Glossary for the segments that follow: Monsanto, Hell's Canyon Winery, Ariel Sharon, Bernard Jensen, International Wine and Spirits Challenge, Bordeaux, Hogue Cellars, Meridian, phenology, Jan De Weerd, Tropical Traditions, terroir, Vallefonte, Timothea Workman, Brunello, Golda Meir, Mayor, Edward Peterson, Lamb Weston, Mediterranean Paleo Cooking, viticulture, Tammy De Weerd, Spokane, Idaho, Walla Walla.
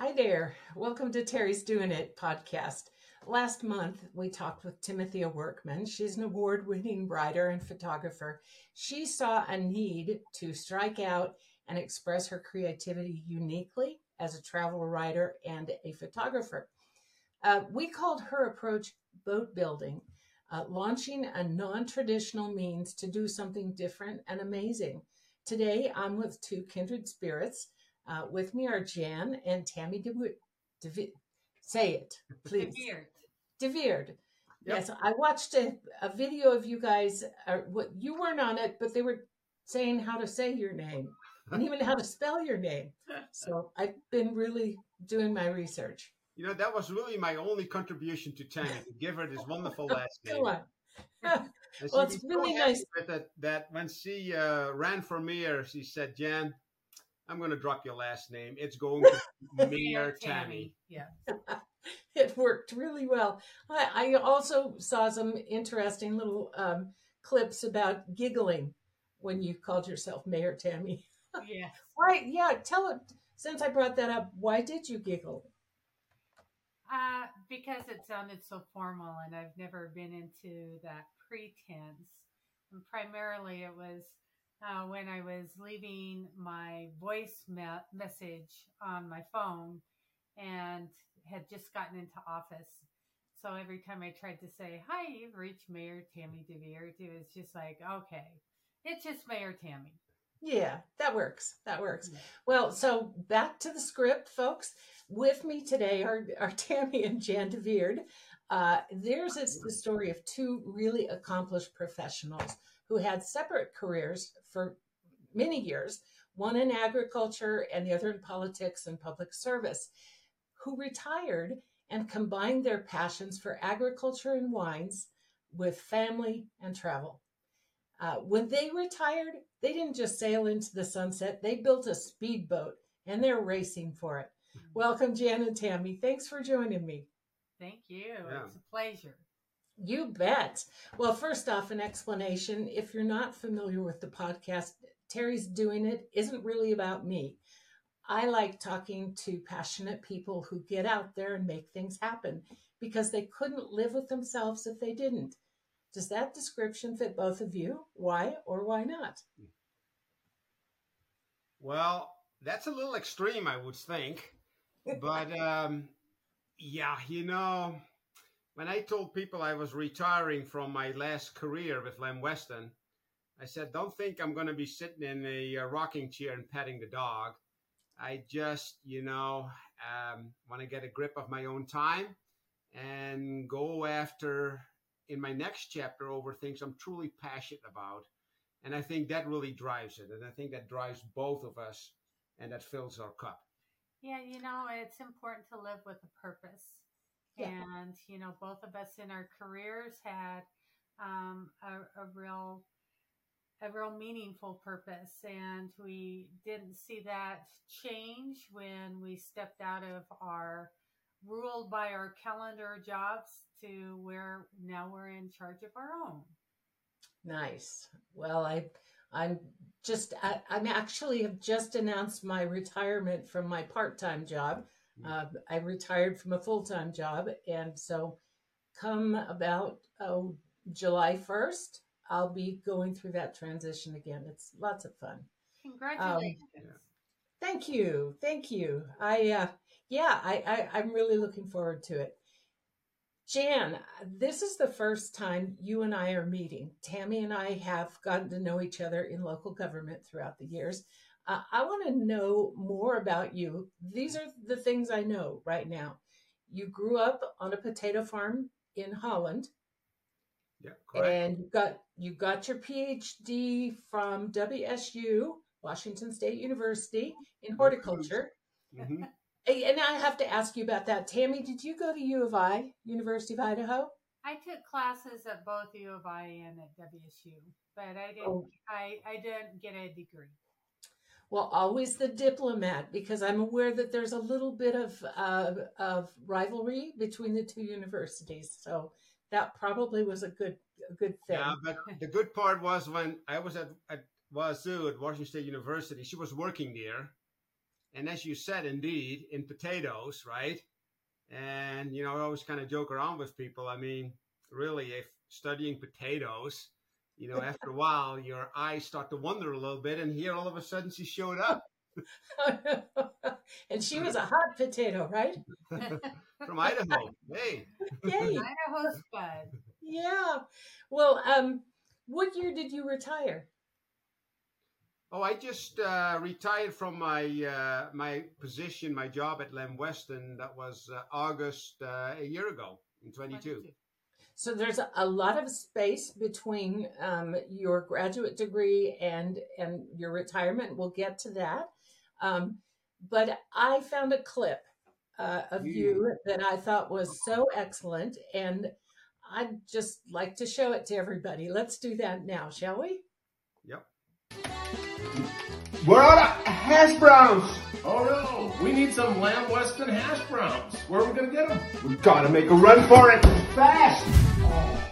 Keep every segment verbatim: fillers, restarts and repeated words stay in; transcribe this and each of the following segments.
Hi there. Welcome to Terry's Doing It podcast. Last month, we talked with Timothea Workman. She's an award-winning writer and photographer. She saw a need to strike out and express her creativity uniquely as a travel writer and a photographer. Uh, we called her approach boat building, uh, launching a non-traditional means to do something different and amazing. Today, I'm with two kindred spirits. Uh, with me are Jan and Tammy De Weerd. De Weerd. Say it, please. De Weerd. De Weerd. Yep. Yes, I watched a, a video of you guys. Uh, what you weren't on it, but they were saying how to say your name and even how to spell your name. So I've been really doing my research. You know, that was really my only contribution to Tammy, to give her this wonderful last name. Well, it's really so nice that, that when she uh, ran for mayor, she said, "Jan, I'm going to drop your last name. It's going to Mayor Tammy." Yeah, it worked really well. I, I also saw some interesting little um, clips about giggling when you called yourself Mayor Tammy. Yeah. Right. Yeah. Tell it. Since I brought that up, why did you giggle? Uh, because it sounded so formal, and I've never been into that pretense. And primarily, it was. Uh, when I was leaving my voice me- message on my phone and had just gotten into office. So every time I tried to say, "Hi, you've reached Mayor Tammy De Weerd," it was just like, okay, it's just Mayor Tammy. Yeah, that works. That works. Well, so back to the script, folks. With me today are, are Tammy and Jan De Weerd. Uh, theirs is the story of two really accomplished professionals who had separate careers for many years, one in agriculture and the other in politics and public service, who retired and combined their passions for agriculture and wines with family and travel. Uh, when they retired, they didn't just sail into the sunset, they built a speedboat and they're racing for it. Welcome, Jan and Tammy. Thanks for joining me. Thank you. Yeah. It's a pleasure. You bet. Well, first off, an explanation. If you're not familiar with the podcast, Terry's Doing It isn't really about me. I like talking to passionate people who get out there and make things happen because they couldn't live with themselves if they didn't. Does that description fit both of you? Why or why not? Well, that's a little extreme, I would think. But, um, yeah, you know... When I told people I was retiring from my last career with Lamb Weston, I said, "Don't think I'm going to be sitting in a rocking chair and petting the dog. I just, you know, um, want to get a grip of my own time and go after, in my next chapter, over things I'm truly passionate about." And I think that really drives it. And I think that drives both of us and that fills our cup. Yeah, you know, it's important to live with a purpose. Yeah. And, you know, both of us in our careers had um, a, a real a real meaningful purpose. And we didn't see that change when we stepped out of our ruled by our calendar jobs to where now we're in charge of our own. Nice. Well, I, I'm just I, I'm actually have just announced my retirement from my part-time job. Uh, I retired from a full-time job, and so come about oh, July first, I'll be going through that transition again. It's lots of fun. Congratulations. Um, thank you. Thank you. I uh, Yeah, I, I, I'm really looking forward to it. Jan, this is the first time you and I are meeting. Tammy and I have gotten to know each other in local government throughout the years. Uh, I want to know more about you. These are the things I know right now. You grew up on a potato farm in Holland. Yeah, correct. And you got you got your P H D from W S U, Washington State University, in horticulture. Mm-hmm. And I have to ask you about that. Tammy, did you go to U of I, University of Idaho? I took classes at both U of I and at W S U, but I didn't. Oh. I, I didn't get a degree. Well, always the diplomat, because I'm aware that there's a little bit of uh, of rivalry between the two universities. So that probably was a good a good thing. Yeah, but the good part was when I was at, at Wazoo at Washington State University, she was working there. and as you said, indeed, in potatoes, right? And, you know, I always kind of joke around with people. I mean, really, if studying potatoes, you know, after a while, your eyes start to wander a little bit. And here, all of a sudden, she showed up. And she was a hot potato, right? From Idaho. Hey. Yay. Idaho spud. Yeah. Well, um, what year did you retire? Oh, I just uh, retired from my uh, my position, my job at Lamb Weston. That was uh, August uh, a year ago in twenty-two. So there's a lot of space between um, your graduate degree and and your retirement. We'll get to that. Um, but I found a clip uh, of yeah. you that I thought was so excellent, and I'd just like to show it to everybody. Let's do that now, shall we? Yep. We're out of hash browns. Oh no, we need some Lamb Weston hash browns. Where are we gonna get them? We gotta make a run for it fast. Oh.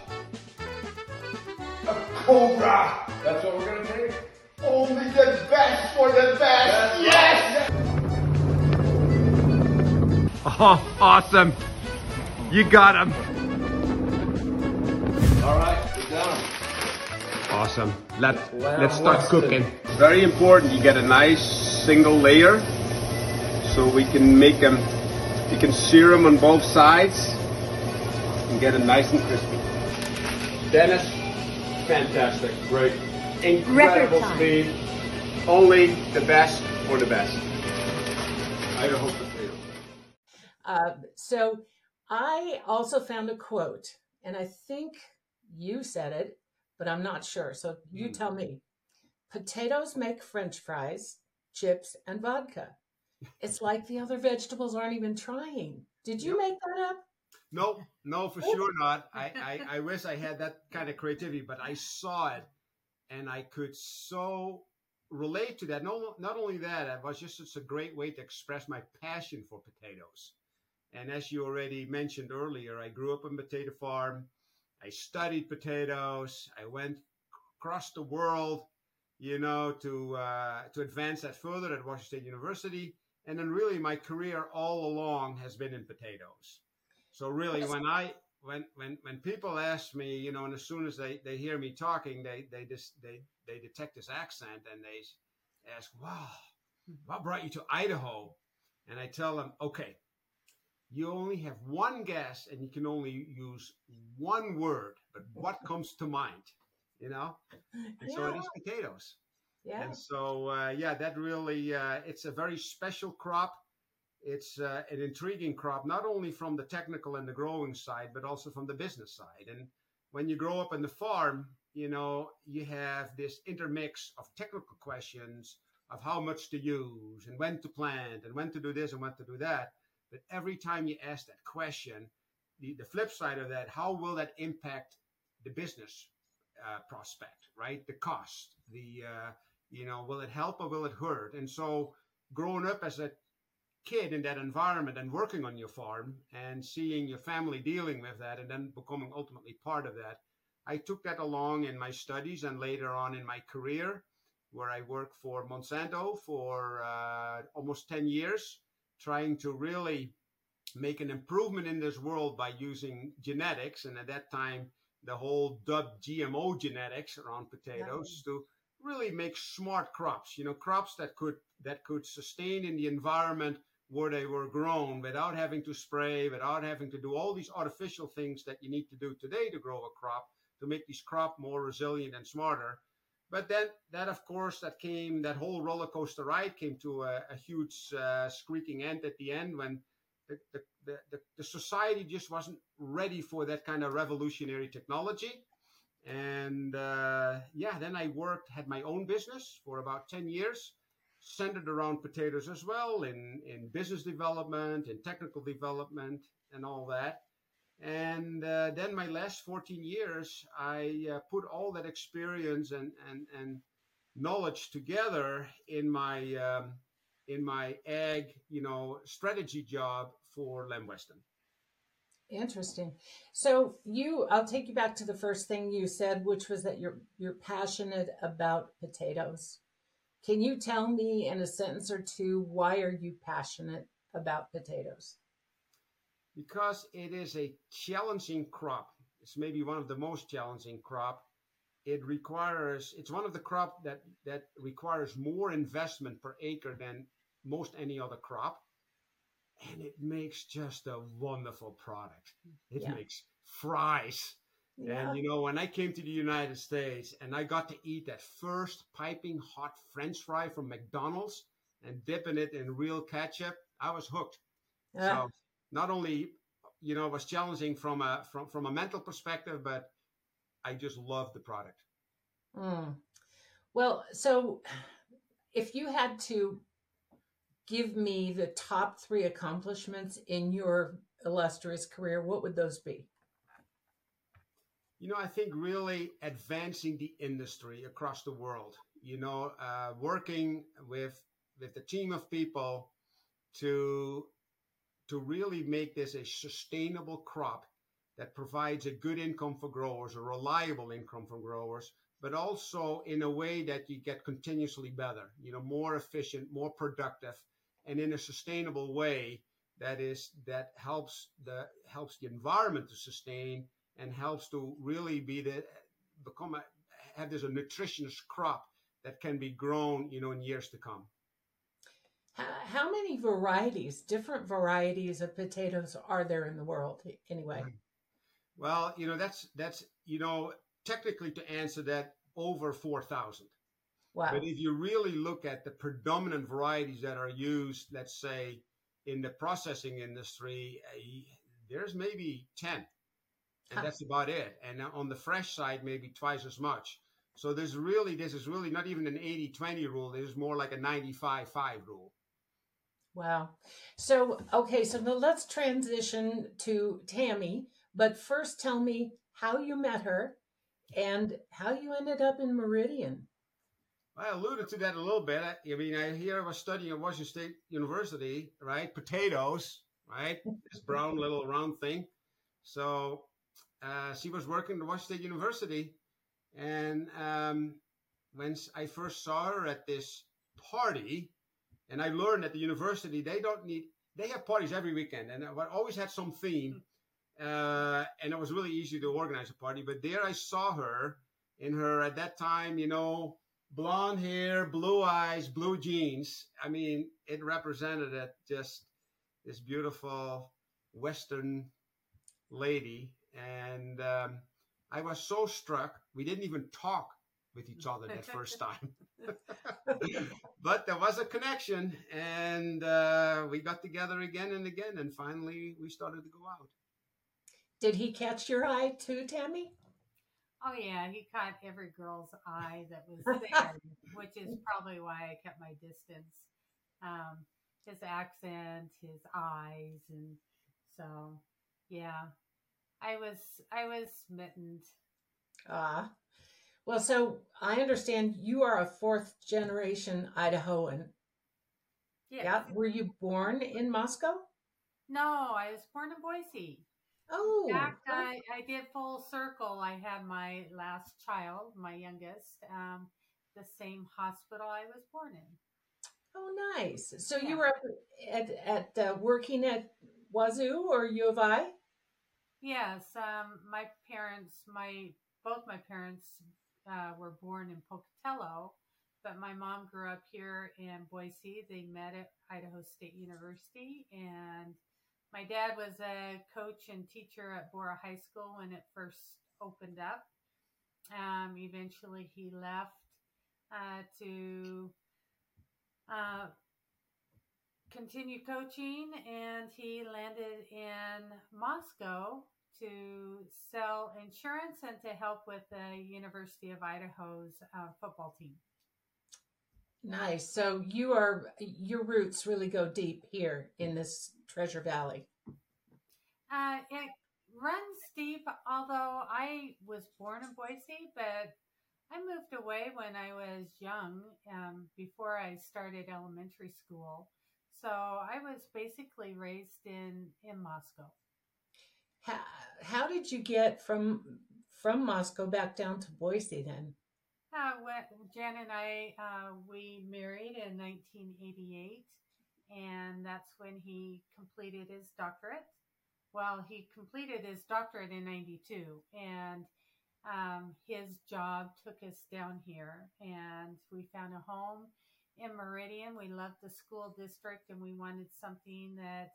A cobra. That's what we're gonna take. Only the best for the best. Yes. Oh, awesome! You got him. All right, we're done. Awesome. Let's let's start cooking. Very important, you get a nice single layer, so we can make them, you can sear them on both sides and get them nice and crispy. Dennis, fantastic, great, incredible speed, only the best for the best. Idaho potato. Uh, so I also found a quote, and I think you said it, but I'm not sure, so you mm. tell me. Potatoes make French fries, chips, and vodka. It's like the other vegetables aren't even trying. Did you yep. make that up? No, no, for sure not. I, I, I wish I had that kind of creativity, but I saw it, and I could so relate to that. No, not only that, it was just such a great way to express my passion for potatoes. And as you already mentioned earlier, I grew up on a potato farm. I studied potatoes. I went across the world, you know, to uh, to advance that further at Washington State University. And then really my career all along has been in potatoes. So really when I when when when people ask me, you know, and as soon as they, they hear me talking, they they just they, they detect this accent and they ask, wow, what brought you to Idaho? And I tell them, okay, you only have one guess and you can only use one word, but what comes to mind? You know, and yeah. so it is potatoes. Yeah. And so, uh, yeah, that really, uh, it's a very special crop. It's uh, an intriguing crop, not only from the technical and the growing side, but also from the business side. And when you grow up on the farm, you know, you have this intermix of technical questions of how much to use and when to plant and when to do this and when to do that. But every time you ask that question, the, the flip side of that, how will that impact the business Uh, prospect, right? The cost, the, uh, you know, will it help or will it hurt? And so growing up as a kid in that environment and working on your farm and seeing your family dealing with that and then becoming ultimately part of that, I took that along in my studies and later on in my career where I worked for Monsanto for uh, almost ten years, trying to really make an improvement in this world by using genetics. And at that time, the whole dubbed G M O genetics around potatoes yeah. to really make smart crops, you know, crops that could that could sustain in the environment where they were grown without having to spray, without having to do all these artificial things that you need to do today to grow a crop, to make these crop more resilient and smarter. But then that, of course, that came, that whole roller coaster ride came to a, a huge uh, squeaking end at the end when the, the The, the, the society just wasn't ready for that kind of revolutionary technology. And uh, yeah, then I worked, had my own business for about ten years, centered around potatoes as well, in, in business development, in technical development, and all that. And uh, then my last fourteen years, I uh, put all that experience and, and, and knowledge together in my um, in my ag, you know, strategy job for Lamb Weston. Interesting. So you, I'll take you back to the first thing you said, which was that you're you're passionate about potatoes. Can you tell me in a sentence or two, why are you passionate about potatoes? Because it is a challenging crop. It's maybe one of the most challenging crop. It requires, it's one of the crop that, that requires more investment per acre than most any other crop. And it makes just a wonderful product. It yeah. makes fries. Yeah. And, you know, when I came to the United States and I got to eat that first piping hot French fry from McDonald's and dipping it in real ketchup, I was hooked. Yeah. So not only, you know, it was challenging from a, from, from a mental perspective, but I just love the product. Mm. Well, so if you had to give me the top three accomplishments in your illustrious career, what would those be? You know, I think really advancing the industry across the world, you know, uh, working with with the team of people to to really make this a sustainable crop that provides a good income for growers, a reliable income for growers, but also in a way that you get continuously better, you know, more efficient, more productive, and in a sustainable way that is that helps the helps the environment to sustain and helps to really be the become a, have this a nutritious crop that can be grown, you know, in years to come. How many varieties, different varieties of potatoes are there in the world anyway? Well, you know, that's, that's, you know, technically to answer that, over four thousand. Wow. But if you really look at the predominant varieties that are used, let's say in the processing industry, there's maybe ten. And that's about it. And on the fresh side, maybe twice as much. So there's really, this is really not even an eighty twenty rule. This is more like a ninety-five five rule. Wow. So, okay, so now let's transition to Tammy. But first, tell me how you met her and how you ended up in Meridian. I alluded to that a little bit. I, I mean, I here I was studying at Washington State University, right? Potatoes, right? This brown little round thing. So... Uh, she was working at Washington State University, and um, when I first saw her at this party, and I learned at the university, they don't need, they have parties every weekend, and I always had some theme, uh, and it was really easy to organize a party, but there I saw her, in her, at that time, you know, blonde hair, blue eyes, blue jeans. I mean, it represented it, just this beautiful Western lady. And um, I was so struck, we didn't even talk with each other that first time. But there was a connection, and uh, we got together again and again, and finally we started to go out. Did he catch your eye too, Tammy? Oh, yeah, he caught every girl's eye that was there, which is probably why I kept my distance. Um, his accent, his eyes, and so, yeah. I was, I was smitten. Ah, well, so I understand you are a fourth generation Idahoan. Yes. Yeah. Were you born in Moscow? No, I was born in Boise. Oh. In fact, I, I did full circle. I had my last child, my youngest, um, the same hospital I was born in. Oh, nice. So yeah. You were up at, at uh, working at Wazoo or U of I? Yes, um, my parents, my both my parents uh, were born in Pocatello, but my mom grew up here in Boise. They met at Idaho State University, and my dad was a coach and teacher at Borah High School when it first opened up. Um, eventually, he left uh, to uh, continue coaching, and he landed in Moscow to sell insurance and to help with the University of Idaho's uh, football team. Nice. So you are, your roots really go deep here in this Treasure Valley. Uh, it runs deep, although I was born in Boise, but I moved away when I was young, um, before I started elementary school. So I was basically raised in, in Moscow. How, how did you get from from Moscow back down to Boise then? Uh, when Jan and I, uh, we married in nineteen eighty-eight, and that's when he completed his doctorate. Well, he completed his doctorate in ninety-two, and um, his job took us down here, and we found a home in Meridian. We loved the school district, and we wanted something that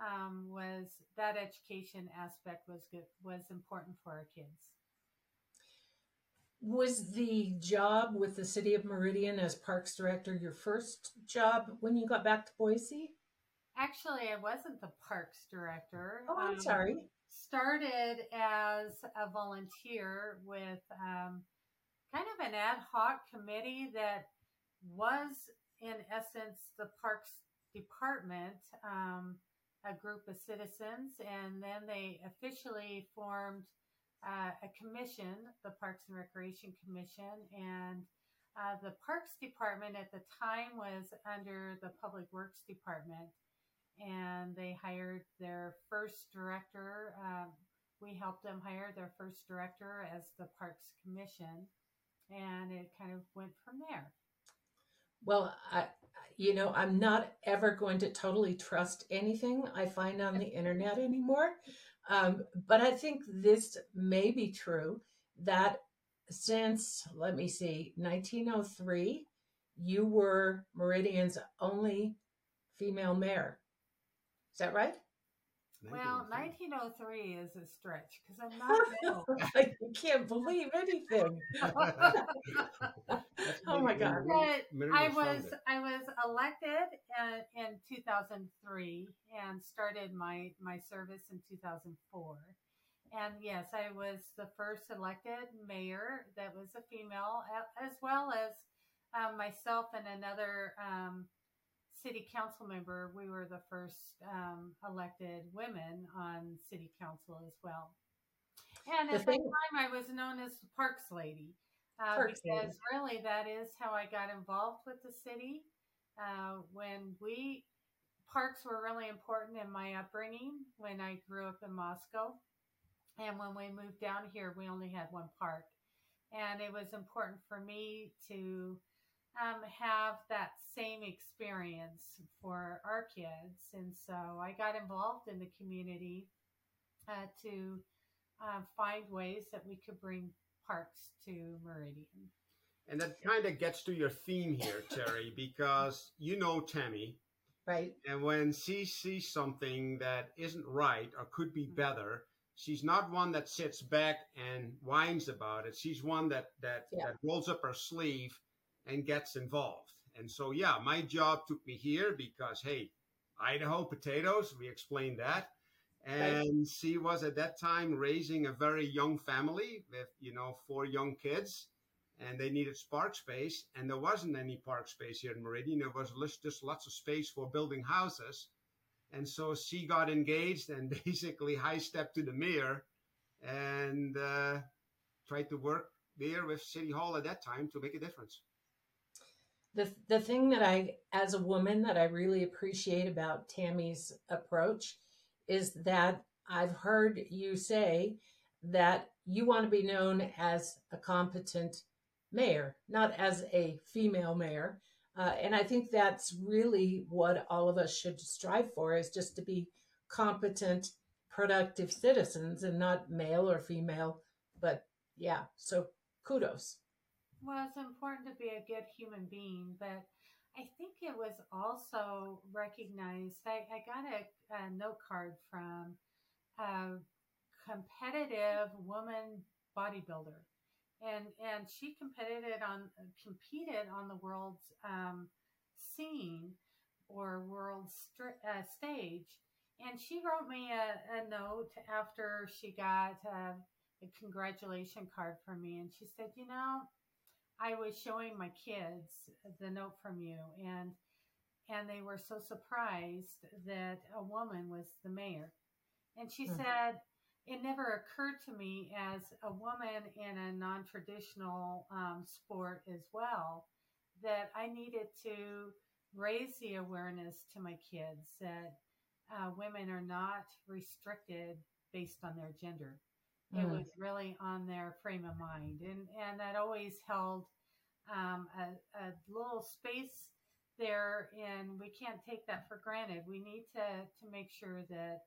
um, was, that education aspect was good, was important for our kids. Was the job with the City of Meridian as Parks Director your first job when you got back to Boise? Actually, I wasn't the Parks Director. Oh, I'm um, sorry. Started as a volunteer with um, kind of an ad hoc committee that was, in essence, the Parks Department, um, a group of citizens, and then they officially formed Uh, a commission, the Parks and Recreation Commission, and uh, the Parks Department at the time was under the Public Works Department, and they hired their first director. Um, we helped them hire their first director as the Parks Commission, and it kind of went from there. Well, I, you know, I'm not ever going to totally trust anything I find on the internet anymore. Um, but I think this may be true that since, let me see, nineteen oh three, you were Meridian's only female mayor. Is that right? Well, nineteen oh three is a stretch because I'm not. I can't believe anything. Oh my God! But I was I was elected uh, in two thousand three and started my, my service in two thousand four, and yes, I was the first elected mayor that was a female, as well as um, myself and another. Um, City council member, we were the first um, elected women on city council as well. And at the that time, I was known as the Parks Lady uh, Parks because lady. Really that is how I got involved with the city. Uh, when we, parks were really important in my upbringing when I grew up in Moscow. And when we moved down here, we only had one park. And it was important for me to Um, have that same experience for our kids. And so I got involved in the community uh, to uh, find ways that we could bring parks to Meridian. And that kind of gets to your theme here, Terry, because you know Tammy. Right. And when she sees something that isn't right or could be better, she's not one that sits back and whines about it. She's one that, that, yeah. that rolls up her sleeve and gets involved. And so, yeah, my job took me here because, hey, Idaho potatoes, we explained that. And right. She was at that time raising a very young family with, you know, four young kids, and they needed park space. And there wasn't any park space here in Meridian. There was just lots of space for building houses. And so she got engaged and basically high-stepped to the mayor and uh, tried to work there with City Hall at that time to make a difference. The the thing that I, as a woman, that I really appreciate about Tammy's approach is that I've heard you say that you want to be known as a competent mayor, not as a female mayor. Uh, and I think that's really what all of us should strive for, is just to be competent, productive citizens, and not male or female. But yeah, so kudos. Well, it's important to be a good human being, but I think it was also recognized. I, I got a, a note card from a competitive woman bodybuilder, and and she competed on competed on the world's um, scene or world st- uh, stage, and she wrote me a, a note after she got uh, a congratulation card from me, and she said, you know, I was showing my kids the note from you, and and they were so surprised that a woman was the mayor. And she mm-hmm. said, it never occurred to me as a woman in a non-traditional um, sport as well, that I needed to raise the awareness to my kids that uh, women are not restricted based on their gender. It was really on their frame of mind. And, and that always held um, a, a little space there, and we can't take that for granted. We need to, to make sure that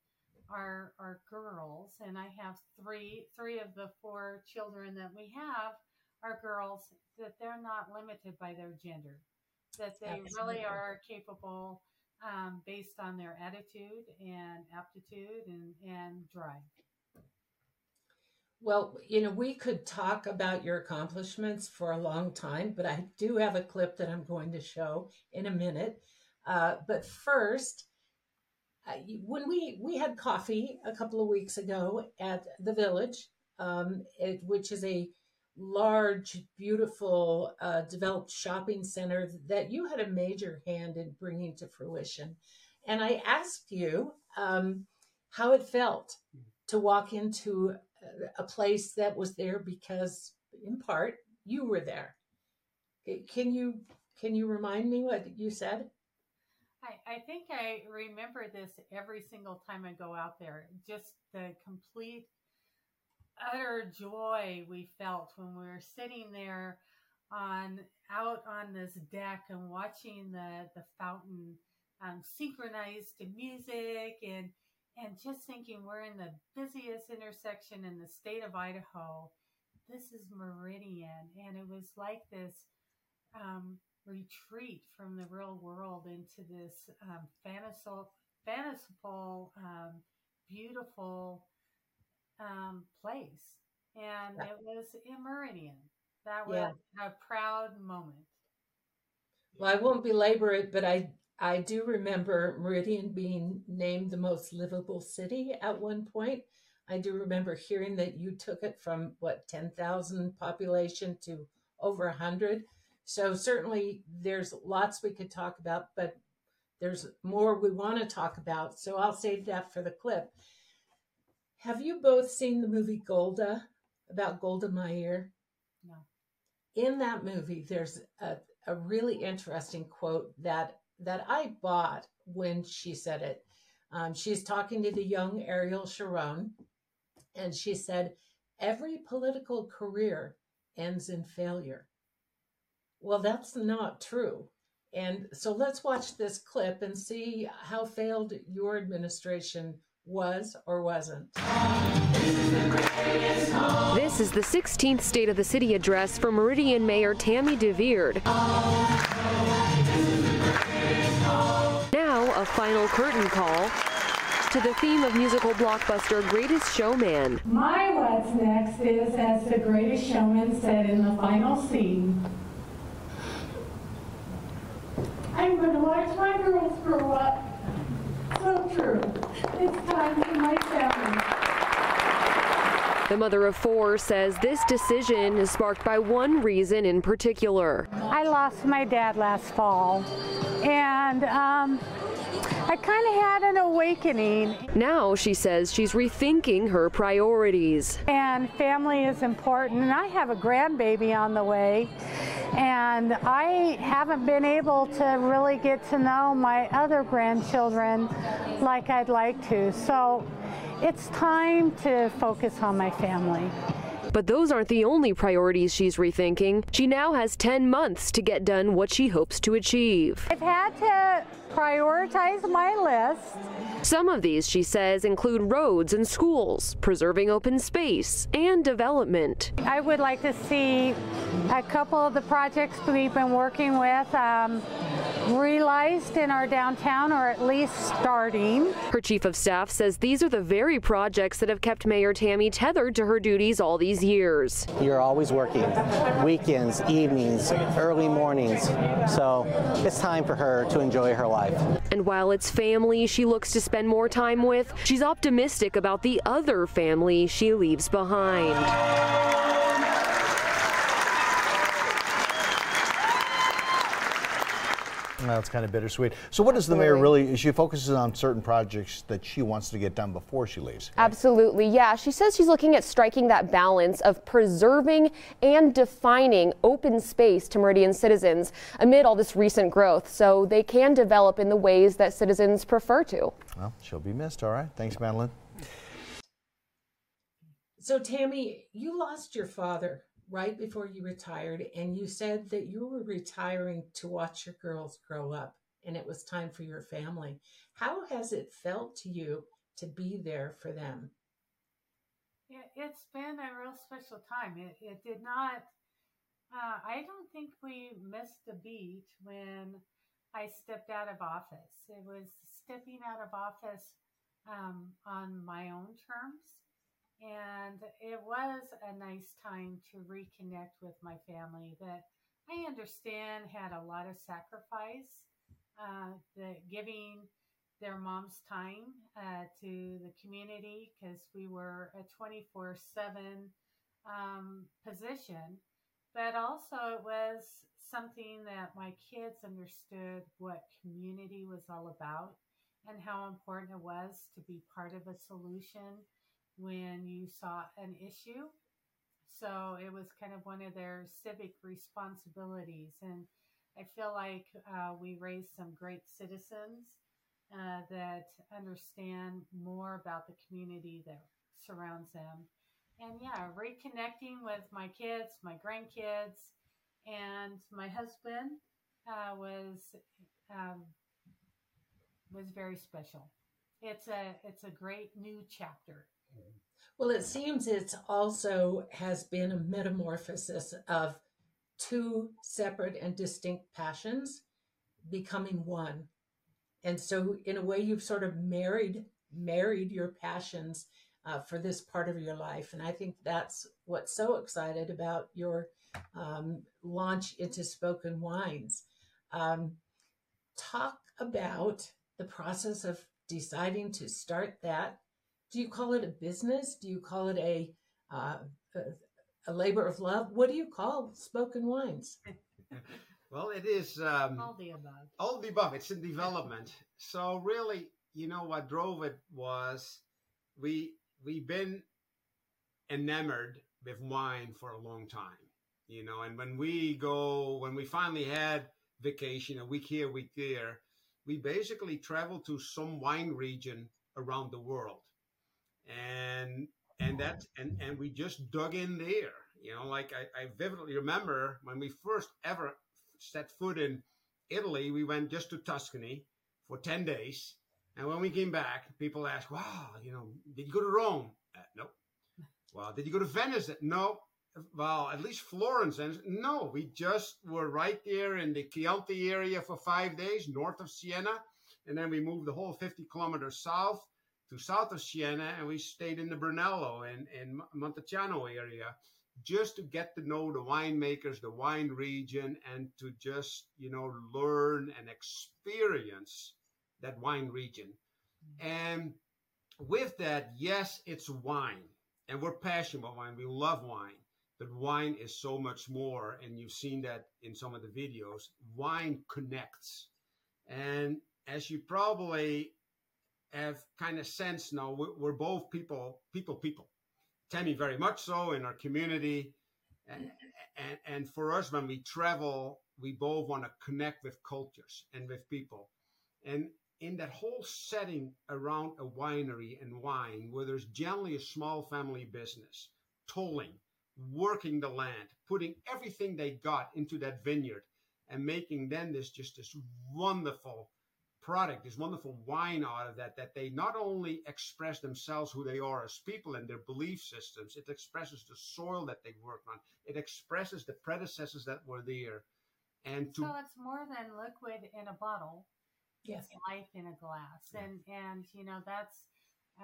our our girls, and I have three three of the four children that we have are girls, that they're not limited by their gender, that they Absolutely. really are capable um, based on their attitude and aptitude and, and drive. Well, you know, we could talk about your accomplishments for a long time, but I do have a clip that I'm going to show in a minute. Uh, but first, uh, when we, we had coffee a couple of weeks ago at the Village, um, it, which is a large, beautiful, uh, developed shopping center that you had a major hand in bringing to fruition. And I asked you um, how it felt to walk into a place that was there because, in part, you were there. Can you can you remind me what you said? I, I think I remember this every single time I go out there. Just the complete, utter joy we felt when we were sitting there on out on this deck and watching the the fountain um, synchronized to music, and and just thinking we're in the busiest intersection in the state of Idaho. This is Meridian, and it was like this um, retreat from the real world into this um, fantasal, fantastical, um, beautiful um, place. And yeah. It was in Meridian. That was yeah. a proud moment. Well, I won't belabor it, but I... I do remember Meridian being named the most livable city at one point. I do remember hearing that you took it from, what, ten thousand population to over one hundred. So certainly there's lots we could talk about, but there's more we want to talk about. So I'll save that for the clip. Have you both seen the movie Golda, about Golda Meir? No. In that movie, there's a, a really interesting quote that that I bought when she said it. Um, she's talking to the young Ariel Sharon, and she said, every political career ends in failure. Well, that's not true. And so let's watch this clip and see how failed your administration was or wasn't. This is the sixteenth State of the City Address for Meridian Mayor Tammy De Weerd. Now, a final curtain call to the theme of musical blockbuster Greatest Showman. My what's next is, as the greatest showman said in the final scene, I'm going to watch my girls grow up. So true. It's time for my family. The mother of four says this decision is sparked by one reason in particular. I lost my dad last fall. And um, I kind of had an awakening. Now, she says she's rethinking her priorities. And family is important. And I have a grandbaby on the way. And I haven't been able to really get to know my other grandchildren like I'd like to. So it's time to focus on my family. But those aren't the only priorities she's rethinking. She now has ten months to get done what she hopes to achieve. I've had to prioritize my list. Some of these, she says, include roads and schools, preserving open space, and development. I would like to see a couple of the projects we've been working with um, realized in our downtown, or at least starting. Her chief of staff says these are the very projects that have kept Mayor Tammy tethered to her duties all these years. You're always working, weekends, evenings, early mornings, so it's time for her to enjoy her life. And while it's family she looks to spend more time with, she's optimistic about the other family she leaves behind. That's kind of bittersweet. So what does the mayor really, she focuses on certain projects that she wants to get done before she leaves. Right? Absolutely, yeah. She says she's looking at striking that balance of preserving and defining open space to Meridian citizens amid all this recent growth, so they can develop in the ways that citizens prefer to. Well, she'll be missed, all right. Thanks, Madeline. So Tammy, you lost your father right before you retired, and you said that you were retiring to watch your girls grow up, and it was time for your family. How has it felt to you to be there for them? Yeah, it's been a real special time. It, it did not, uh, I don't think we missed a beat when I stepped out of office. It was stepping out of office um, on my own terms. And it was a nice time to reconnect with my family that I understand had a lot of sacrifice, uh, the giving their mom's time uh, to the community, because we were a twenty-four seven um, position. But also it was something that my kids understood what community was all about and how important it was to be part of a solution when you saw an issue. So it was kind of one of their civic responsibilities. And I feel like uh, we raised some great citizens uh, that understand more about the community that surrounds them. And yeah, reconnecting with my kids, my grandkids, and my husband uh, was um, was very special. It's a it's a great new chapter. Well, it seems it's also has been a metamorphosis of two separate and distinct passions becoming one. And so in a way, you've sort of married, married your passions uh, for this part of your life. And I think that's what's so excited about your um, launch into Spoken Wines. Um, talk about the process of deciding to start that. Do you call it a business? Do you call it a, uh, a a labor of love? What do you call Spoken Wines? Well, it is um, all the above. All the above. It's in development. So really, you know, what drove it was we we've been enamored with wine for a long time, you know. And when we go, when we finally had vacation, a week here, a week there, we basically traveled to some wine region around the world. And and that and, and we just dug in there, you know. Like I, I vividly remember when we first ever set foot in Italy, we went just to Tuscany for ten days, and when we came back, people asked, "Wow, you know, did you go to Rome?" Uh, no. Well, did you go to Venice? No. Well, at least Florence. And no, we just were right there in the Chianti area for five days, north of Siena, and then we moved the whole fifty kilometers south. To south of Siena, and we stayed in the Brunello and, and Monteciano area just to get to know the winemakers, the wine region, and to just, you know, learn and experience that wine region. And with that, yes, it's wine, and we're passionate about wine. We love wine, but wine is so much more, and you've seen that in some of the videos. Wine connects. And as you probably have kind of sense now, we're both people, people, people. Tammy very much so in our community. And, and, and for us, when we travel, we both want to connect with cultures and with people. And in that whole setting around a winery and wine, where there's generally a small family business, tolling, working the land, putting everything they got into that vineyard and making then this just this wonderful product, this wonderful wine out of that, that they not only express themselves, who they are as people and their belief systems, it expresses the soil that they work on. It expresses the predecessors that were there. And to- So it's more than liquid in a bottle. Yes. It's life in a glass. Yeah. And, and you know, that's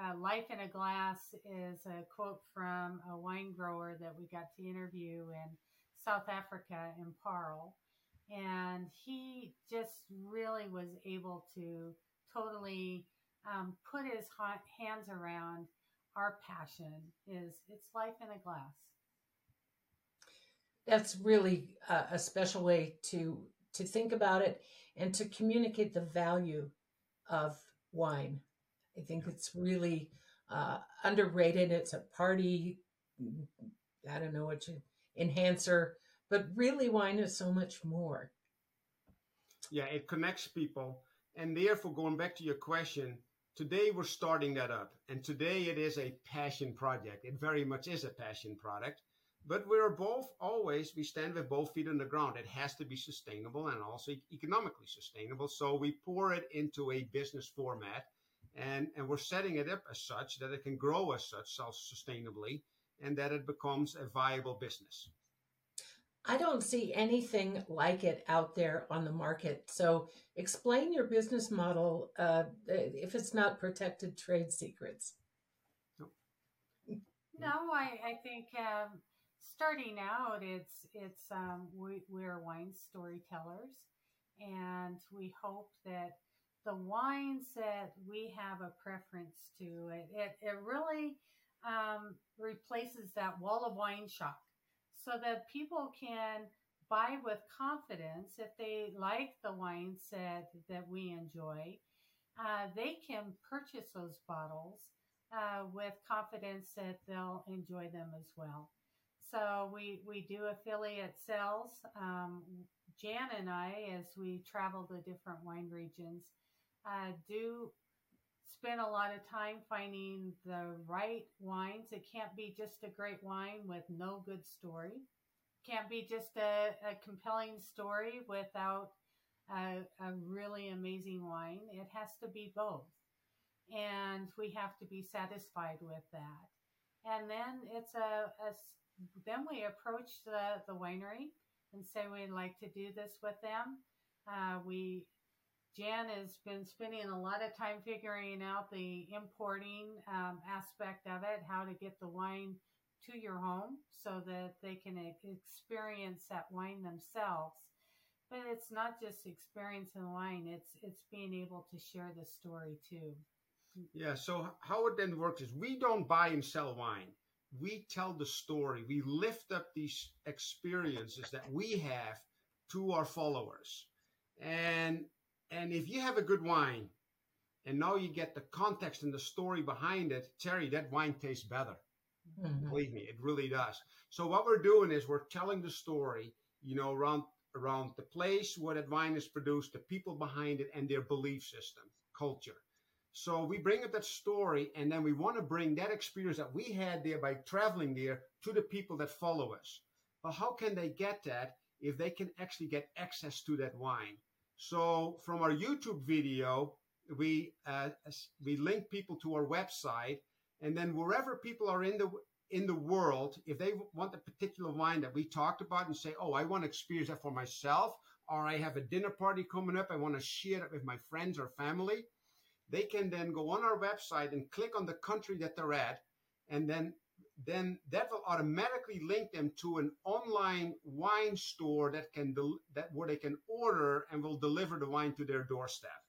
uh, life in a glass is a quote from a wine grower that we got to interview in South Africa in Paarl. And he just really was able to totally um, put his ha- hands around our passion. Is it's life in a glass. That's really uh, a special way to to think about it and to communicate the value of wine. I think it's really uh, underrated. It's a party, I don't know what you enhancer. But really, wine is so much more. Yeah, it connects people. And therefore, going back to your question, today we're starting that up. And today it is a passion project. It very much is a passion product. But we are both always, we stand with both feet on the ground. It has to be sustainable and also economically sustainable. So we pour it into a business format, and, and we're setting it up as such that it can grow as such self-sustainably and that it becomes a viable business. I don't see anything like it out there on the market. So explain your business model uh, if it's not protected trade secrets. No, no I, I think... Um... Starting out, it's it's um, we, we're wine storytellers, and we hope that the wines that we have a preference to, it it, it really um, replaces that wall of wine shock, so that people can buy with confidence if they like the wines that, that we enjoy. Uh, they can purchase those bottles uh, with confidence that they'll enjoy them as well. So we, we do affiliate sales. Um, Jan and I, as we travel to different wine regions, uh, do spend a lot of time finding the right wines. It can't be just a great wine with no good story. Can't be just a, a compelling story without a, a really amazing wine. It has to be both. And we have to be satisfied with that. And then it's a... a Then we approach the, the winery and say we'd like to do this with them. Uh, we Jan has been spending a lot of time figuring out the importing um, aspect of it, how to get the wine to your home so that they can experience that wine themselves. But it's not just experiencing the wine, it's it's being able to share the story too. Yeah, so how it then works is we don't buy and sell wine. We tell the story. We lift up these experiences that we have to our followers. And and if you have a good wine and now you get the context and the story behind it, Terry, that wine tastes better. Mm-hmm. Believe me, it really does. So what we're doing is we're telling the story, you know, around around the place where that wine is produced, the people behind it, and their belief system, culture. So we bring up that story, and then we want to bring that experience that we had there by traveling there to the people that follow us. But how can they get that if they can actually get access to that wine? So from our YouTube video, we uh, we link people to our website, and then wherever people are in the in the world, if they want a particular wine that we talked about and say, oh, I want to experience that for myself, or I have a dinner party coming up, I want to share it with my friends or family, they can then go on our website and click on the country that they're at, and then then that will automatically link them to an online wine store that can del- that where they can order and will deliver the wine to their doorstep,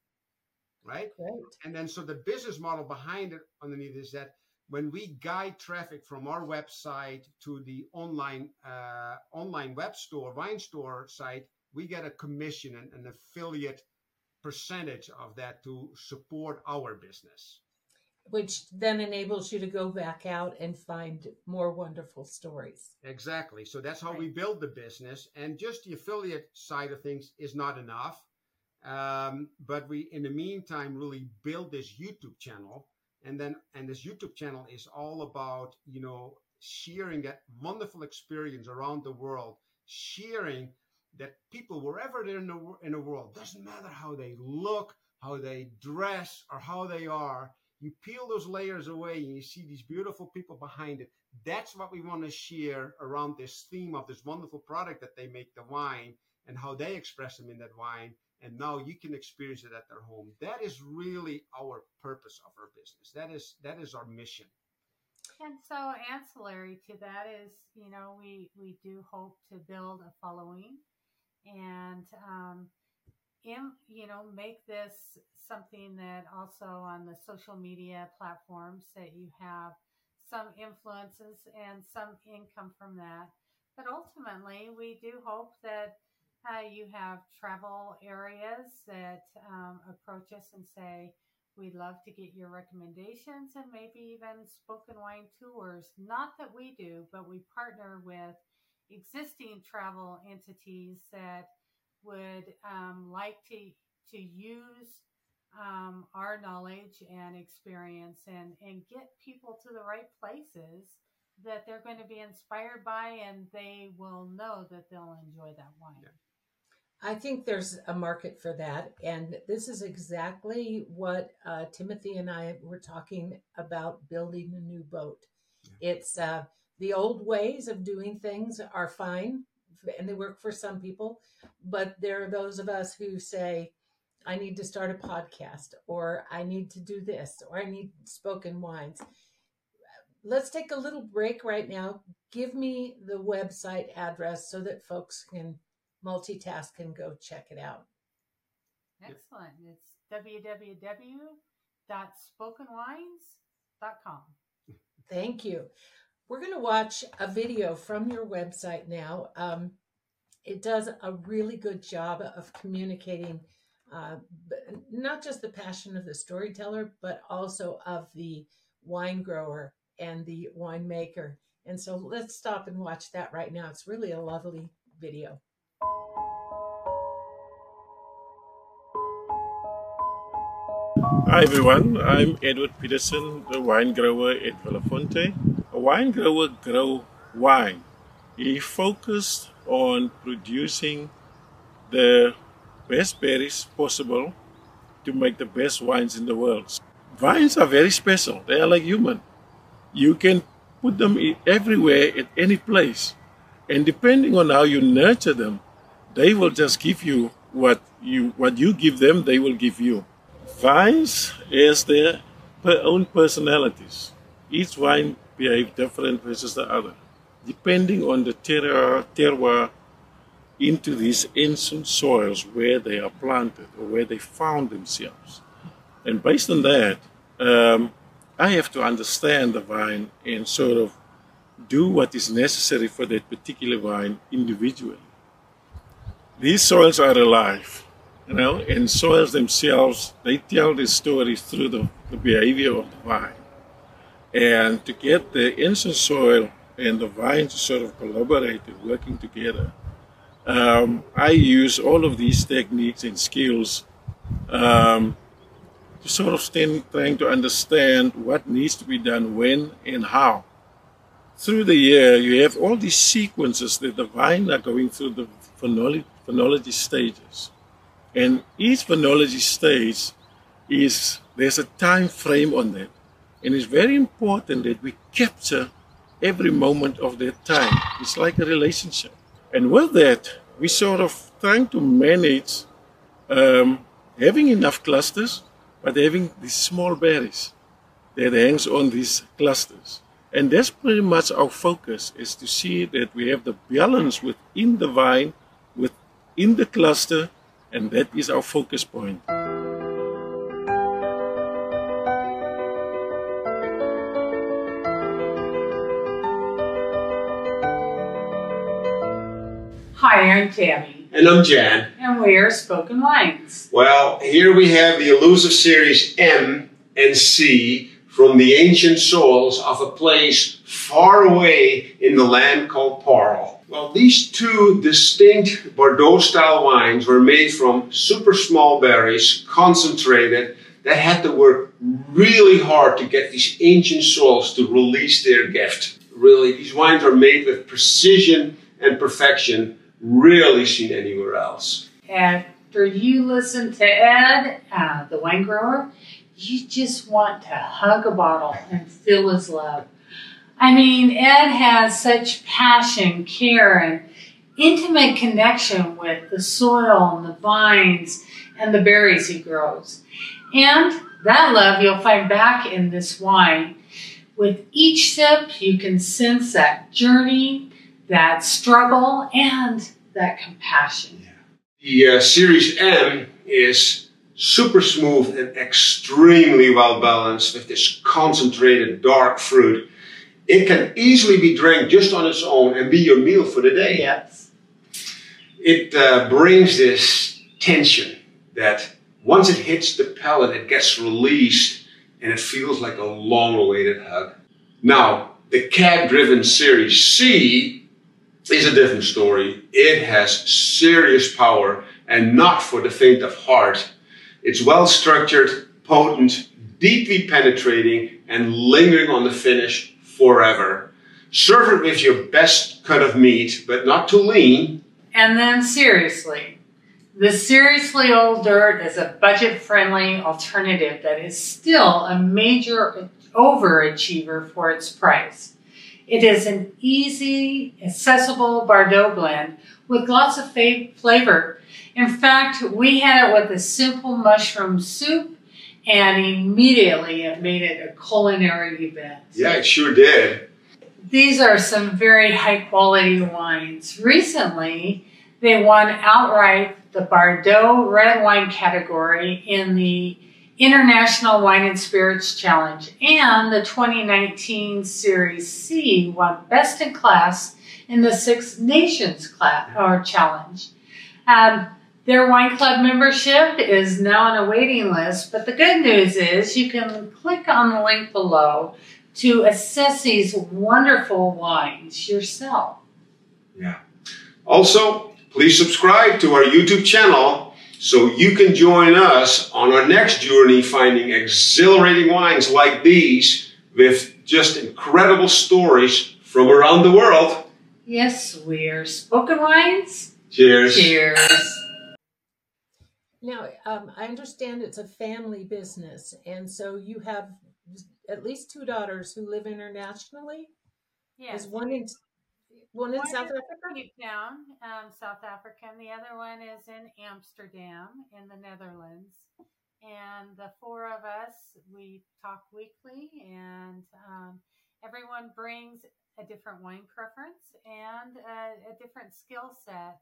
right? Great. And then so the business model behind it underneath is that when we guide traffic from our website to the online uh, online web store, wine store site, we get a commission and an affiliate percentage of that to support our business, which then enables you to go back out and find more wonderful stories. Exactly. So that's how right. we build the business, and just the affiliate side of things is not enough. Um, but we, in the meantime, really build this YouTube channel, and then and this YouTube channel is all about, you know, sharing that wonderful experience around the world, sharing. That people, wherever they're in the, in the world, doesn't matter how they look, how they dress, or how they are. You peel those layers away and you see these beautiful people behind it. That's what we want to share around this theme of this wonderful product that they make, the wine, and how they express them in that wine. And now you can experience it at their home. That is really our purpose of our business. That is that is our mission. And so ancillary to that is, you know, we, we do hope to build a following. And, um, in, you know, make this something that also on the social media platforms that you have some influences and some income from that. But ultimately, we do hope that uh, you have travel areas that um, approach us and say, we'd love to get your recommendations, and maybe even spoken wine tours. Not that we do, but we partner with existing travel entities that would um, like to to use um, our knowledge and experience and, and get people to the right places that they're going to be inspired by, and they will know that they'll enjoy that wine. Yeah. I think there's a market for that. And this is exactly what uh, Timothy and I were talking about, building a new boat. Yeah. It's uh, the old ways of doing things are fine, and they work for some people. But there are those of us who say, I need to start a podcast, or I need to do this, or I need Spoken Wines. Let's take a little break right now. Give me the website address so that folks can multitask and go check it out. Excellent. It's w w w dot spoken wines dot com. Thank you. We're going to watch a video from your website now. Um, it does a really good job of communicating uh, not just the passion of the storyteller, but also of the wine grower and the winemaker. And so let's stop and watch that right now. It's really a lovely video. Hi everyone, I'm Edward Peterson, the wine grower at Vallefonte. A wine grower grows wine. He focused on producing the best berries possible to make the best wines in the world. Vines are very special. They are like human. You can put them everywhere at any place. And depending on how you nurture them, they will just give you what you what you give them, they will give you. Vines has their own personalities. Each wine behaves different versus the other, depending on the terroir, terroir into these ancient soils where they are planted or where they found themselves. And based on that, um, I have to understand the vine and sort of do what is necessary for that particular vine individually. These soils are alive, you know, and soils themselves, they tell their stories through the, the behavior of the vine. And to get the ancient soil and the vine to sort of collaborate and working together, um, I use all of these techniques and skills um, to sort of stand, trying to understand what needs to be done when and how. Through the year, you have all these sequences that the vine are going through the phenolo- phenology stages. And each phenology stage, is there's a time frame on that. And it's very important that we capture every moment of that time. It's like a relationship. And with that, we sort of trying to manage um, having enough clusters, but having these small berries that hangs on these clusters. And that's pretty much our focus, is to see that we have the balance within the vine, within the cluster, and that is our focus point. Hi, I'm Tammy. And I'm Jan. And we are Spoken Wines. Well, here we have the elusive series M and C from the ancient soils of a place far away in the land called Paarl. Well, these two distinct Bordeaux-style wines were made from super small berries, concentrated, that had to work really hard to get these ancient soils to release their gift. Really, these wines are made with precision and perfection, rarely seen anywhere else. After you listen to Ed, uh, the wine grower, you just want to hug a bottle and feel his love. I mean, Ed has such passion, care, and intimate connection with the soil and the vines and the berries he grows. And that love you'll find back in this wine. With each sip, you can sense that journey, that struggle, and that compassion. Yeah. The uh, Series M is super smooth and extremely well balanced with this concentrated dark fruit. It can easily be drank just on its own and be your meal for the day. Yes. It uh, brings this tension that once it hits the palate, it gets released and it feels like a long-awaited hug. Now, the cab-driven Series C is a different story. It has serious power and not for the faint of heart. It's well-structured, potent, deeply penetrating, and lingering on the finish forever. Serve it with your best cut of meat, but not too lean. And then seriously, the Seriously Old Dirt is a budget-friendly alternative that is still a major overachiever for its price. It is an easy, accessible Bordeaux blend with lots of flavor. In fact, we had it with a simple mushroom soup, and immediately it made it a culinary event. Yeah, it sure did. These are some very high-quality wines. Recently, they won outright the Bordeaux red wine category in the International Wine and Spirits Challenge, and the twenty nineteen Series C won Best in Class in the Six Nations class, or Challenge. Um, their wine club membership is now on a waiting list, but the good news is you can click on the link below to assess these wonderful wines yourself. Yeah. Also, please subscribe to our YouTube channel so you can join us on our next journey finding exhilarating wines like these with just incredible stories from around the world. Yes, we're Spoken Wines. Cheers. Cheers. Now, um, I understand it's a family business, and so you have at least two daughters who live internationally. Yes. Is one in one in one South Africa? Cape Town, um, South Africa, and the other one is in Amsterdam in the Netherlands. And the four of us, we talk weekly, and um, everyone brings a different wine preference and a, a different skill set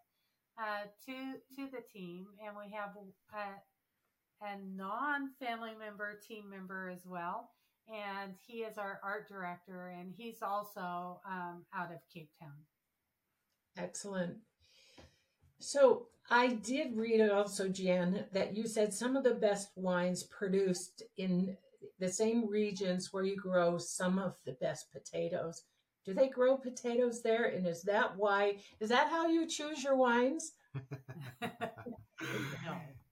uh, to to the team. And we have a, a non-family member team member as well. And he is our art director, and he's also um, out of Cape Town. Excellent. So I did read also, Jan, that you said some of the best wines produced in the same regions where you grow some of the best potatoes. Do they grow potatoes there? And is that why, is that how you choose your wines? No.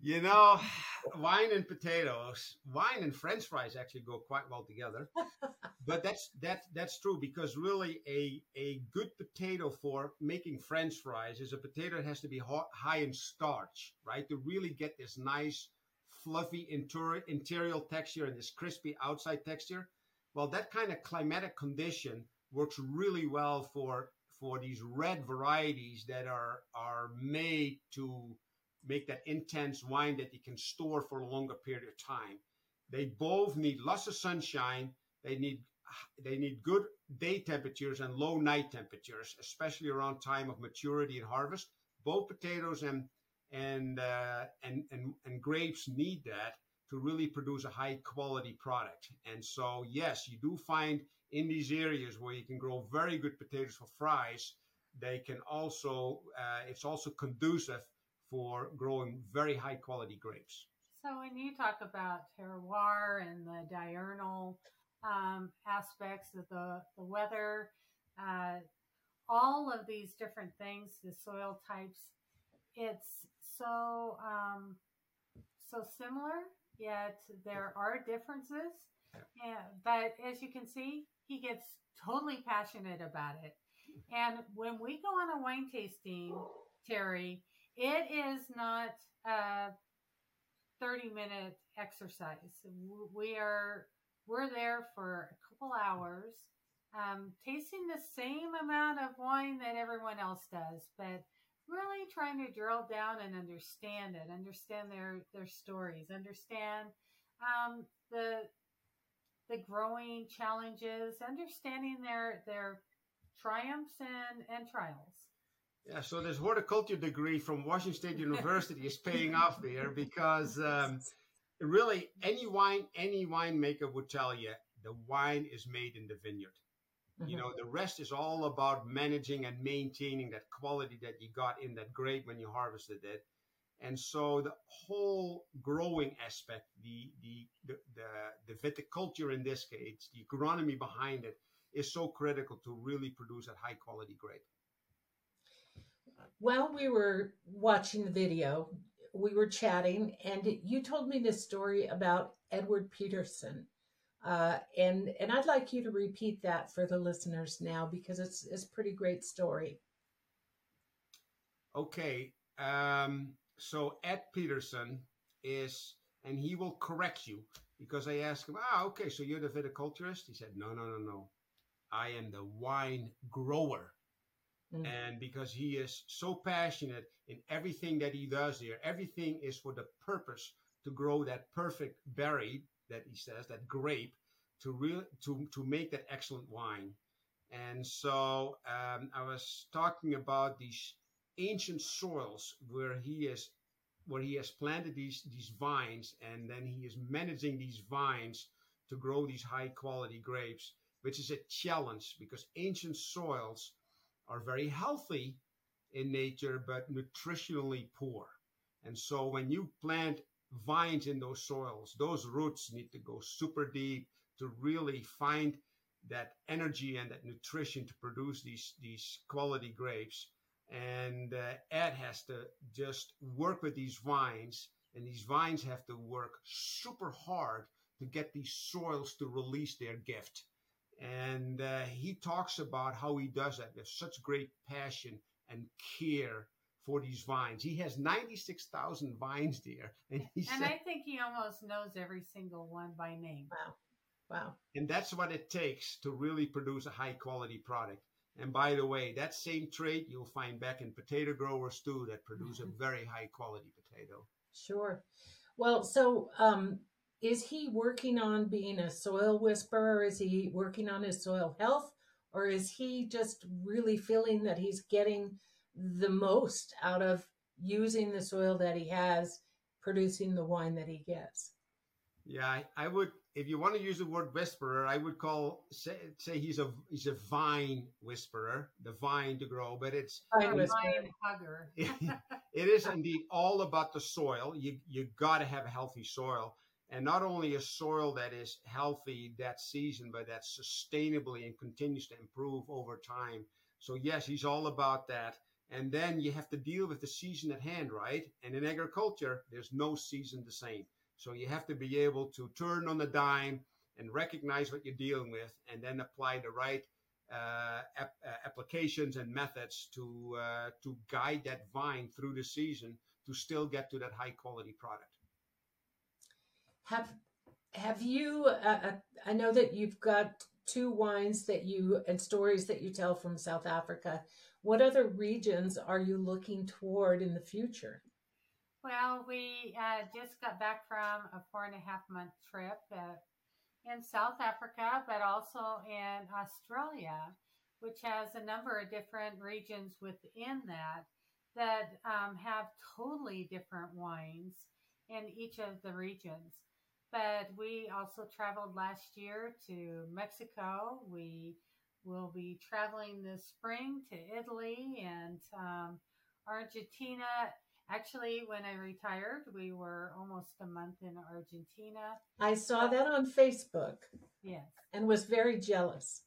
You know, wine and potatoes, wine and French fries actually go quite well together. But that's that that's true, because really a a good potato for making French fries is a potato that has to be hot, high in starch, right? To really get this nice fluffy interior interior texture and this crispy outside texture. Well, that kind of climatic condition works really well for for these red varieties that are are made to make that intense wine that you can store for a longer period of time. They both need lots of sunshine. They need they need good day temperatures and low night temperatures, especially around time of maturity and harvest. Both potatoes and and uh, and, and and grapes need that to really produce a high quality product. And so, yes, you do find in these areas where you can grow very good potatoes for fries, they can also uh, it's also conducive for growing very high quality grapes. So when you talk about terroir and the diurnal um, aspects of the, the weather, uh, all of these different things, the soil types, it's so um, so similar, yet there are differences. Yeah. Yeah, but as you can see, he gets totally passionate about it. And when we go on a wine tasting, Terry, it is not a thirty minute exercise. We are, we're there for a couple hours, um, tasting the same amount of wine that everyone else does, but really trying to drill down and understand it, understand their, their stories, understand um, the, the growing challenges, understanding their, their triumphs and, and trials. Yeah, so this horticulture degree from Washington State University is paying off there, because um, really any wine, any winemaker would tell you the wine is made in the vineyard. Mm-hmm. You know, the rest is all about managing and maintaining that quality that you got in that grape when you harvested it. And so the whole growing aspect, the the the, the, the viticulture in this case, the agronomy behind it, is so critical to really produce a high quality grape. While we were watching the video, we were chatting, and you told me this story about Edward Peterson, Uh, and and I'd like you to repeat that for the listeners now, because it's it's a pretty great story. Okay. Um, so Ed Peterson is, and he will correct you, because I asked him, ah, okay, so you're the viticulturist? He said, no, no, no, no. I am the wine grower. Mm-hmm. And because he is so passionate in everything that he does here, everything is for the purpose to grow that perfect berry that he says, that grape, to real to to make that excellent wine. And so um, I was talking about these ancient soils where he is, where he has planted these these vines, and then he is managing these vines to grow these high quality grapes, which is a challenge because ancient soils are very healthy in nature, but nutritionally poor. And so when you plant vines in those soils, those roots need to go super deep to really find that energy and that nutrition to produce these, these quality grapes. And uh, Ed has to just work with these vines, and these vines have to work super hard to get these soils to release their gift. And uh, he talks about how he does that with such great passion and care for these vines. He has ninety-six thousand vines there. And, he and said, I think he almost knows every single one by name. Wow. Wow. And that's what it takes to really produce a high quality product. And by the way, that same trait you'll find back in potato growers too, that produce mm-hmm. a very high quality potato. Sure. Well, so, um, is he working on being a soil whisperer? Is he working on his soil health? Or is he just really feeling that he's getting the most out of using the soil that he has, producing the wine that he gets? Yeah, I, I would, if you want to use the word whisperer, I would call, say, say he's a he's a vine whisperer, the vine to grow, but it's a vine hugger. it, it is indeed all about the soil. You you got to have a healthy soil. And not only a soil that is healthy that season, but that sustainably and continues to improve over time. So yes, he's all about that. And then you have to deal with the season at hand, right? And in agriculture, there's no season the same. So you have to be able to turn on the dime and recognize what you're dealing with, and then apply the right uh, ap- applications and methods to uh, to guide that vine through the season to still get to that high quality product. Have have you, uh, I know that you've got two wines that you, and stories that you tell from South Africa. What other regions are you looking toward in the future? Well, we uh, just got back from a four and a half month trip uh, in South Africa, but also in Australia, which has a number of different regions within that that um, have totally different wines in each of the regions. But we also traveled last year to Mexico. We will be traveling this spring to Italy and um, Argentina. Actually, when I retired, we were almost a month in Argentina. I saw that on Facebook. Yes. And was very jealous.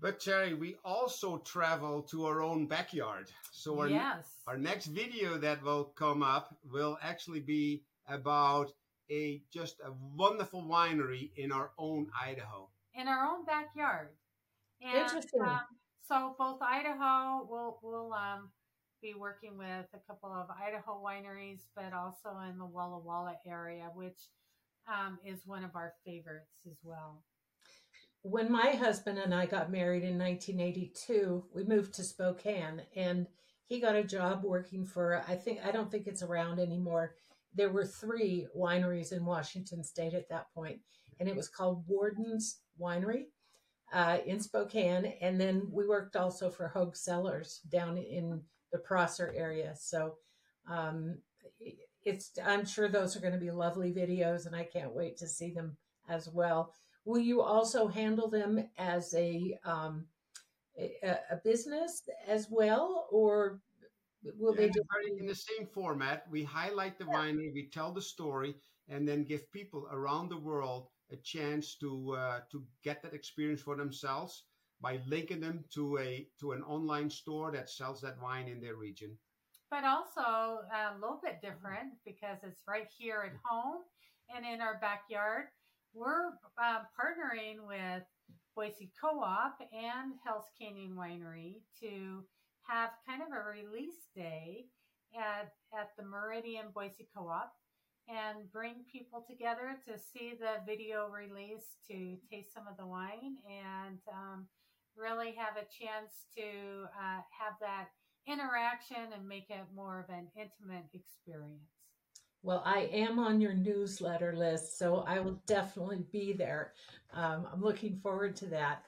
But Terry, we also travel to our own backyard. So our, yes. our next video that will come up will actually be about a just a wonderful winery in our own Idaho. In our own backyard. And, interesting. Um, so both Idaho, we'll, we'll um, be working with a couple of Idaho wineries, but also in the Walla Walla area, which um, is one of our favorites as well. When my husband and I got married in nineteen eighty-two, we moved to Spokane, and he got a job working for, I think, I don't think it's around anymore. There were three wineries in Washington State at that point, and it was called Warden's Winery uh, in Spokane. And then we worked also for Hogue Cellars down in the Prosser area. So um, it's, I'm sure those are going to be lovely videos, and I can't wait to see them as well. Will you also handle them as a um, a, a business as well, or will yeah, they just in the same format? We highlight the yeah. winery, we tell the story, and then give people around the world a chance to uh, to get that experience for themselves by linking them to a to an online store that sells that wine in their region. But also a little bit different because it's right here at home and in our backyard. we're uh, partnering with Boise Co-op and Hell's Canyon Winery to have kind of a release day at at the Meridian Boise Co-op and bring people together to see the video release, to taste some of the wine, and um, really have a chance to uh, have that interaction and make it more of an intimate experience. Well, I am on your newsletter list, so I will definitely be there. Um, I'm looking forward to that.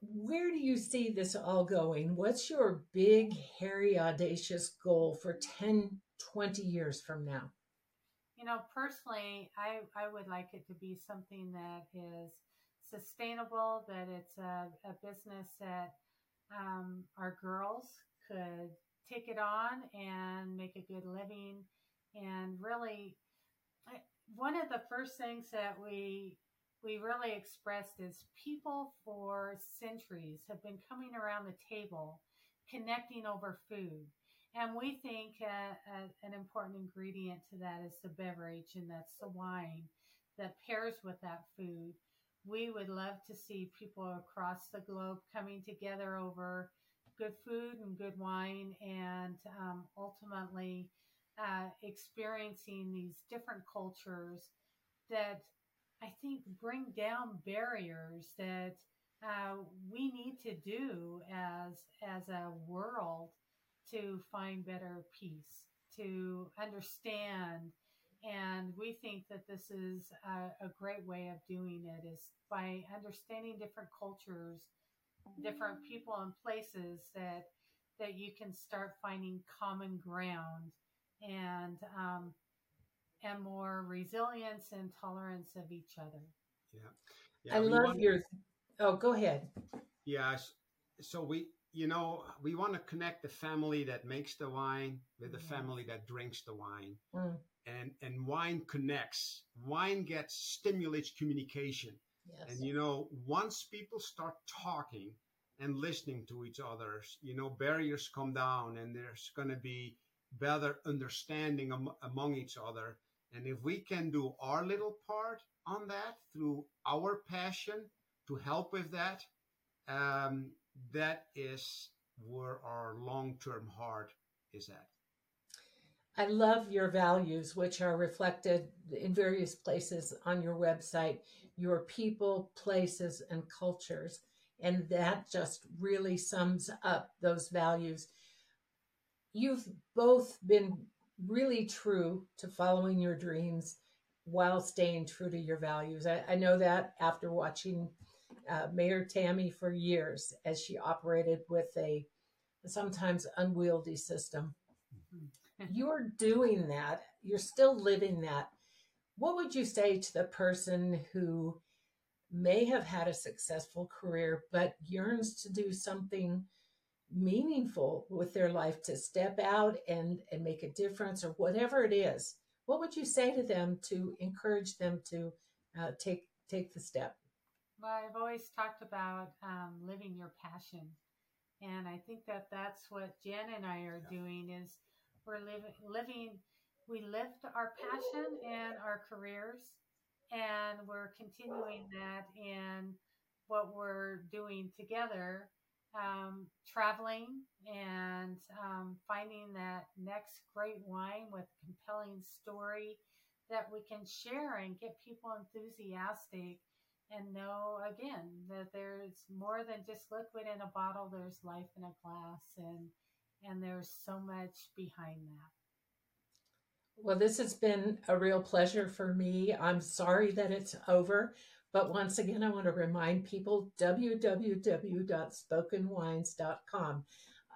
Where do you see this all going? What's your big, hairy, audacious goal for ten, twenty years from now? You know, personally, I, I would like it to be something that is sustainable, that it's a, a business that um, our girls could take it on and make a good living. And really, I, one of the first things that we we really expressed is people for centuries have been coming around the table, connecting over food. And we think uh, uh, an important ingredient to that is the beverage, and that's the wine that pairs with that food. We would love to see people across the globe coming together over good food and good wine, and um, ultimately uh, experiencing these different cultures that I think bring down barriers that uh, we need to do as as a world to find better peace, to understand. And we think that this is a, a great way of doing it, is by understanding different cultures, different people and places, that that you can start finding common ground and um, and more resilience and tolerance of each other. Yeah, yeah I love want... your. Oh, go ahead. Yeah, so we, you know, we want to connect the family that makes the wine with the mm. family that drinks the wine, mm. and and wine connects. Wine gets stimulates communication. Yes. And, you know, once people start talking and listening to each other, you know, barriers come down and there's going to be better understanding am- among each other. And if we can do our little part on that through our passion to help with that, um, that is where our long-term heart is at. I love your values, which are reflected in various places on your website, your people, places, and cultures. And that just really sums up those values. You've both been really true to following your dreams while staying true to your values. I, I know that after watching uh, Mayor Tammy for years as she operated with a sometimes unwieldy system. You're doing that. You're still living that. What would you say to the person who may have had a successful career but yearns to do something meaningful with their life, to step out and, and make a difference, or whatever it is? What would you say to them to encourage them to uh, take take the step? Well, I've always talked about um, living your passion. And I think that that's what Jan and I are doing, is we're living, living, we lived our passion and our careers, and we're continuing that in what we're doing together, um, traveling and um, finding that next great wine with a compelling story that we can share and get people enthusiastic and know, again, that there's more than just liquid in a bottle. There's life in a glass, and and there's so much behind that. Well, this has been a real pleasure for me. I'm sorry that it's over, but once again, I want to remind people, w w w dot spoken wines dot com.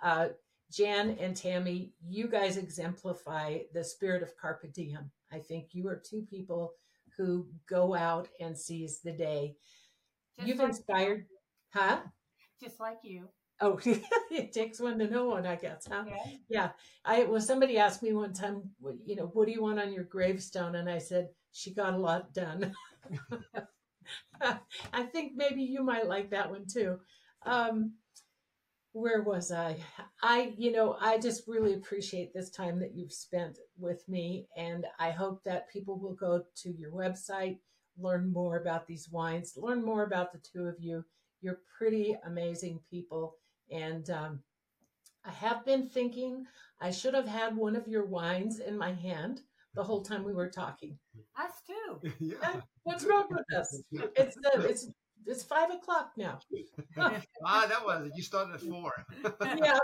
Uh, Jan and Tammy, you guys exemplify the spirit of Carpe Diem. I think you are two people who go out and seize the day. Just You've like inspired, you. huh? Just like you. Oh, it takes one to know one, I guess, huh? Yeah. yeah. I well, somebody asked me one time, you know, what do you want on your gravestone? And I said, she got a lot done. I think maybe you might like that one too. Um, where was I? I, you know, I just really appreciate this time that you've spent with me. And I hope that people will go to your website, learn more about these wines, learn more about the two of you. You're pretty amazing people. And um, I have been thinking I should have had one of your wines in my hand the whole time we were talking. Us too. Yeah. What's wrong with us? It's the, it's, It's five o'clock now. Ah, that was it. You started at four. Yeah.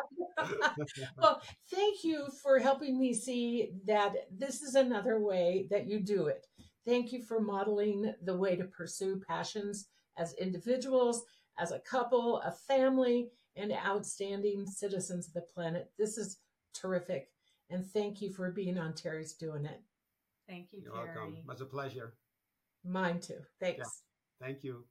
Well, thank you for helping me see that this is another way that you do it. Thank you for modeling the way to pursue passions as individuals, as a couple, a family, and outstanding citizens of the planet. This is terrific. And thank you for being on Terry's Doing It. Thank you, You're Terry. Welcome. It was a pleasure. Mine too. Thanks. Yeah. Thank you.